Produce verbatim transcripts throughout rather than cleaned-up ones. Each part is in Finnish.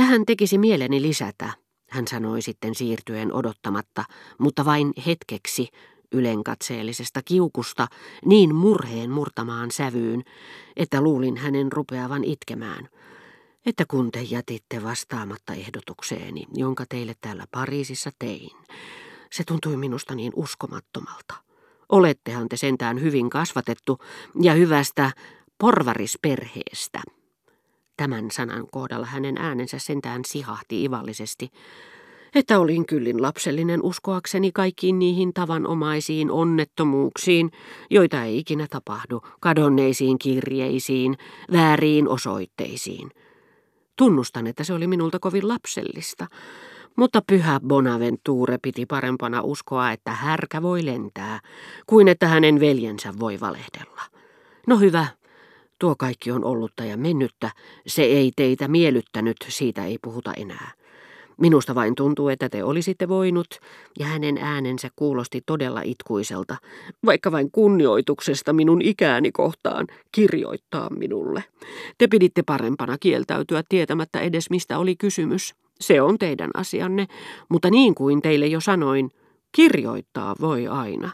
Tähän tekisi mieleni lisätä, hän sanoi sitten siirtyen odottamatta, mutta vain hetkeksi ylenkatseellisesta kiukusta niin murheen murtamaan sävyyn, että luulin hänen rupeavan itkemään, että kun te jätitte vastaamatta ehdotukseeni, jonka teille täällä Pariisissa tein, se tuntui minusta niin uskomattomalta. Olettehan te sentään hyvin kasvatettu ja hyvästä porvarisperheestä. Tämän sanan kohdalla hänen äänensä sentään sihahti ivallisesti, että olin kyllin lapsellinen uskoakseni kaikkiin niihin tavanomaisiin onnettomuuksiin, joita ei ikinä tapahdu, kadonneisiin kirjeisiin, vääriin osoitteisiin. Tunnustan, että se oli minulta kovin lapsellista, mutta pyhä Bonaventure piti parempana uskoa, että härkä voi lentää, kuin että hänen veljensä voi valehdella. No hyvä. Tuo kaikki on ollutta ja mennyttä, se ei teitä miellyttänyt, siitä ei puhuta enää. Minusta vain tuntuu, että te olisitte voinut, ja hänen äänensä kuulosti todella itkuiselta, vaikka vain kunnioituksesta minun ikääni kohtaan, kirjoittaa minulle. Te piditte parempana kieltäytyä tietämättä edes mistä oli kysymys. Se on teidän asianne, mutta niin kuin teille jo sanoin, kirjoittaa voi aina.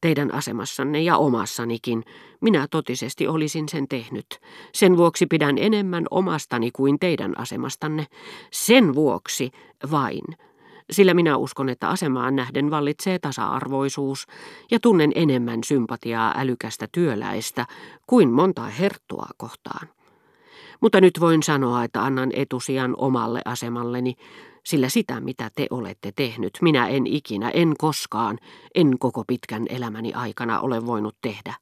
Teidän asemassanne ja omassanikin. Minä totisesti olisin sen tehnyt. Sen vuoksi pidän enemmän omastani kuin teidän asemastanne. Sen vuoksi vain. Sillä minä uskon, että asemaan nähden vallitsee tasa-arvoisuus ja tunnen enemmän sympatiaa älykästä työläistä kuin montaa herttua kohtaan. Mutta nyt voin sanoa, että annan etusijan omalle asemalleni, sillä sitä, mitä te olette tehnyt, minä en ikinä, en koskaan, en koko pitkän elämäni aikana ole voinut tehdä.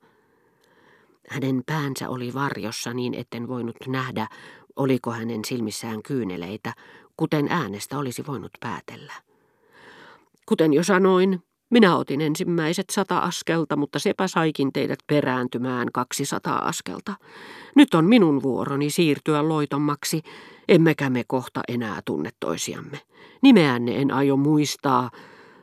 Hänen päänsä oli varjossa niin, etten voinut nähdä, oliko hänen silmissään kyyneleitä, kuten äänestä olisi voinut päätellä. Kuten jo sanoin, minä otin ensimmäiset sata askelta, mutta sepä saikin teidät perääntymään kaksisataa askelta. Nyt on minun vuoroni siirtyä loitommaksi, emmekä me kohta enää tunne toisiamme. Nimeänne en aio muistaa,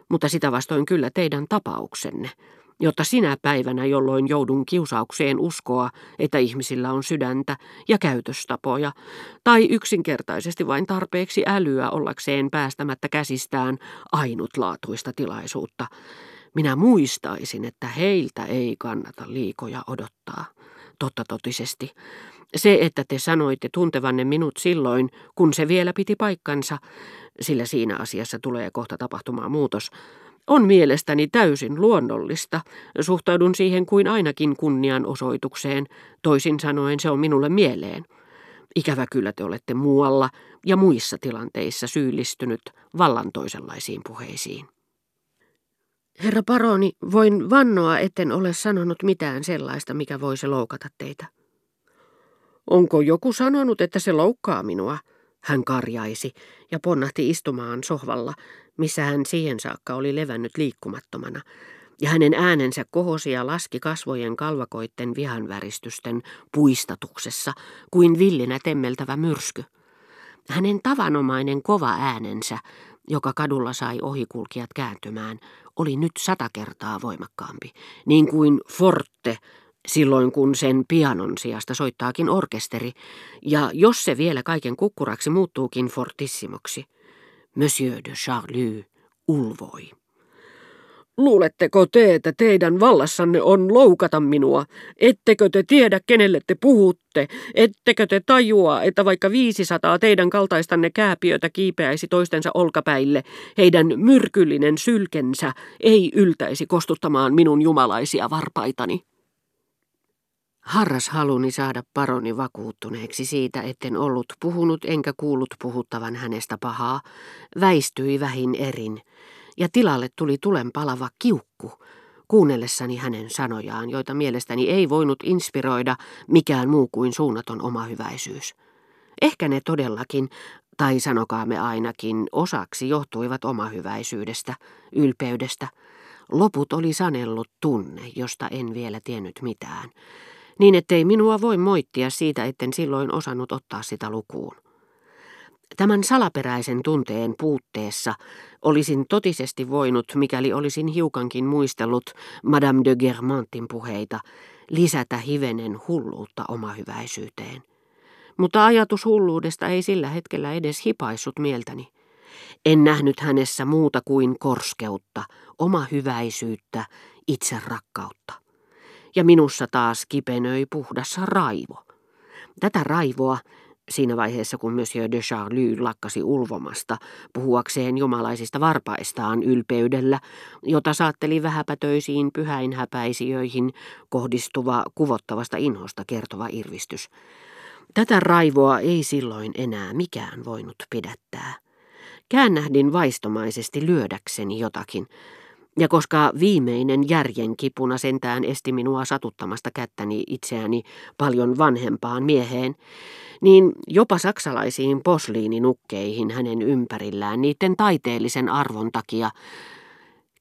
mutta sitä vastoin kyllä teidän tapauksenne, jotta sinä päivänä, jolloin joudun kiusaukseen uskoa, että ihmisillä on sydäntä ja käytöstapoja, tai yksinkertaisesti vain tarpeeksi älyä ollakseen päästämättä käsistään ainutlaatuista tilaisuutta, minä muistaisin, että heiltä ei kannata liikoja odottaa. Totta totisesti. Se, että te sanoitte tuntevanne minut silloin, kun se vielä piti paikkansa, sillä siinä asiassa tulee kohta tapahtumaan muutos, on mielestäni täysin luonnollista. Suhtaudun siihen kuin ainakin kunnianosoitukseen. Toisin sanoen se on minulle mieleen. Ikävä kyllä te olette muualla ja muissa tilanteissa syyllistynyt vallan toisenlaisiin puheisiin. Herra paroni, voin vannoa, etten ole sanonut mitään sellaista, mikä voisi loukata teitä. Onko joku sanonut, että se loukkaa minua? Hän karjaisi ja ponnahti istumaan sohvalla, missä hän siihen saakka oli levännyt liikkumattomana, ja hänen äänensä kohosi ja laski kasvojen kalvakoitten vihanväristysten puistatuksessa kuin villinä temmeltävä myrsky. Hänen tavanomainen kova äänensä, joka kadulla sai ohikulkijat kääntymään, oli nyt sata kertaa voimakkaampi, niin kuin forte silloin, kun sen pianon sijasta soittaakin orkesteri, ja jos se vielä kaiken kukkuraksi muuttuukin fortissimoksi. Monsieur de Charlie ulvoi. Luuletteko te, että teidän vallassanne on loukata minua? Ettekö te tiedä, kenelle te puhutte? Ettekö te tajua, että vaikka viisisataa teidän kaltaistanne kääpiötä kiipeäisi toistensa olkapäille, heidän myrkyllinen sylkensä ei yltäisi kostuttamaan minun jumalaisia varpaitani? Harras haluni saada paroni vakuuttuneeksi siitä, etten ollut puhunut enkä kuullut puhuttavan hänestä pahaa, väistyi vähin erin, ja tilalle tuli tulenpalava kiukku, kuunnellessani hänen sanojaan, joita mielestäni ei voinut inspiroida mikään muu kuin suunnaton omahyväisyys. Ehkä ne todellakin, tai sanokaamme ainakin, osaksi johtuivat omahyväisyydestä, ylpeydestä. Loput oli sanellut tunne, josta en vielä tiennyt mitään, niin ettei minua voi moittia siitä, etten silloin osannut ottaa sitä lukuun. Tämän salaperäisen tunteen puutteessa olisin totisesti voinut, mikäli olisin hiukankin muistellut Madame de Guermantesin puheita, lisätä hivenen hulluutta omahyväisyyteen. mutta ajatus hulluudesta ei sillä hetkellä edes hipaissut mieltäni. En nähnyt hänessä muuta kuin korskeutta, omahyväisyyttä, itserakkautta. Ja minussa taas kipenöi puhdas raivo. Tätä raivoa, siinä vaiheessa kun monsieur de Charlus lakkasi ulvomasta, puhuakseen jumalaisista varpaistaan ylpeydellä, jota saatteli vähäpätöisiin pyhäinhäpäisijöihin kohdistuva kuvottavasta inhosta kertova irvistys. Tätä raivoa ei silloin enää mikään voinut pidättää. Käännähdin vaistomaisesti lyödäkseni jotakin, ja koska viimeinen järjen kipuna sentään esti minua satuttamasta kättäni itseäni paljon vanhempaan mieheen, niin jopa saksalaisiin posliininukkeihin hänen ympärillään niiden taiteellisen arvon takia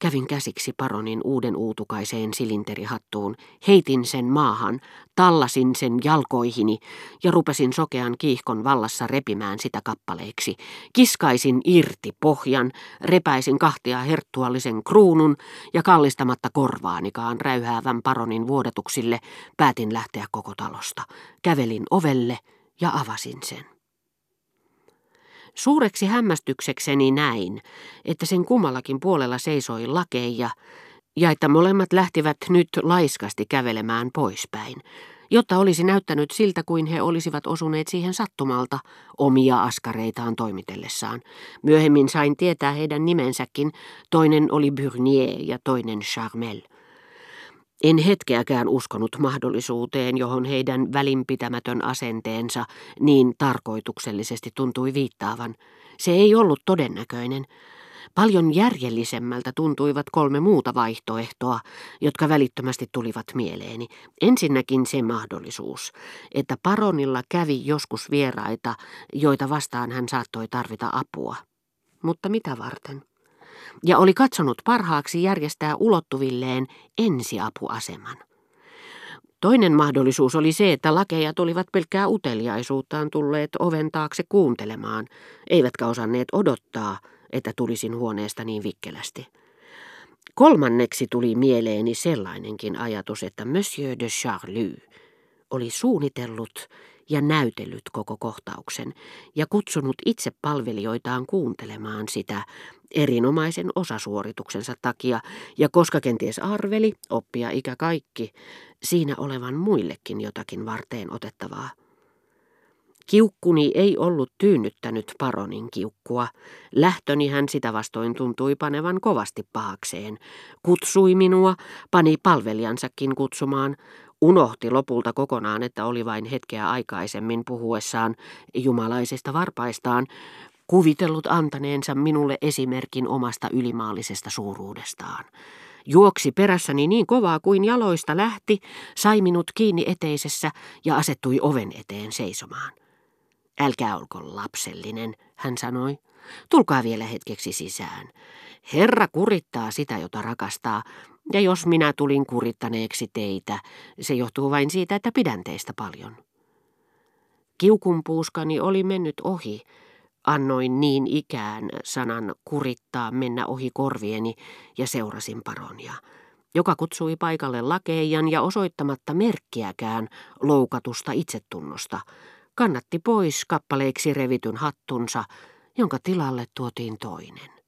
kävin käsiksi paronin uuden uutukaiseen silinterihattuun, heitin sen maahan, tallasin sen jalkoihini ja rupesin sokean kiihkon vallassa repimään sitä kappaleiksi. Kiskaisin irti pohjan, repäisin kahtia herttuallisen kruunun ja kallistamatta korvaanikaan räyhäävän paronin vuodetuksille päätin lähteä koko talosta. Kävelin ovelle ja avasin sen. Suureksi hämmästyksekseni näin, että sen kummallakin puolella seisoi lakeja ja että molemmat lähtivät nyt laiskasti kävelemään poispäin, jotta olisi näyttänyt siltä kuin he olisivat osuneet siihen sattumalta omia askareitaan toimitellessaan. Myöhemmin sain tietää heidän nimensäkin, toinen oli Burnier ja toinen Charmel. En hetkeäkään uskonut mahdollisuuteen, johon heidän välinpitämätön asenteensa niin tarkoituksellisesti tuntui viittaavan. Se ei ollut todennäköinen. Paljon järjellisemmältä tuntuivat kolme muuta vaihtoehtoa, jotka välittömästi tulivat mieleeni. Ensinnäkin se mahdollisuus, että paronilla kävi joskus vieraita, joita vastaan hän saattoi tarvita apua. Mutta mitä varten? Ja oli katsonut parhaaksi järjestää ulottuvilleen ensiapuaseman. Toinen mahdollisuus oli se, että lakejat olivat pelkkää uteliaisuuttaan tulleet oven taakse kuuntelemaan, eivätkä osanneet odottaa, että tulisin huoneesta niin vikkelästi. Kolmanneksi tuli mieleeni sellainenkin ajatus, että monsieur de Charlus oli suunnitellut ja näytellyt koko kohtauksen ja kutsunut itse palvelijoitaan kuuntelemaan sitä erinomaisen osasuorituksensa takia, ja koska kenties arveli, oppia ikä kaikki, siinä olevan muillekin jotakin varteen otettavaa. Kiukkuni ei ollut tyynnyttänyt paronin kiukkua. Lähtöni hän sitä vastoin tuntui panevan kovasti pahakseen. Kutsui minua, pani palvelijansakin kutsumaan. Unohti lopulta kokonaan, että oli vain hetkeä aikaisemmin puhuessaan jumalaisista varpaistaan kuvitellut antaneensa minulle esimerkin omasta ylimaallisesta suuruudestaan. Juoksi perässäni niin kovaa kuin jaloista lähti, sai minut kiinni eteisessä ja asettui oven eteen seisomaan. Älkää olko lapsellinen, hän sanoi. Tulkaa vielä hetkeksi sisään. Herra kurittaa sitä, jota rakastaa, ja jos minä tulin kurittaneeksi teitä, se johtuu vain siitä, että pidän teistä paljon. Kiukunpuuskani oli mennyt ohi. Annoin niin ikään sanan kurittaa mennä ohi korvieni ja seurasin paronia, joka kutsui paikalle lakeijan ja osoittamatta merkkiäkään loukatusta itsetunnosta kannatti pois kappaleiksi revityn hattunsa, jonka tilalle tuotiin toinen.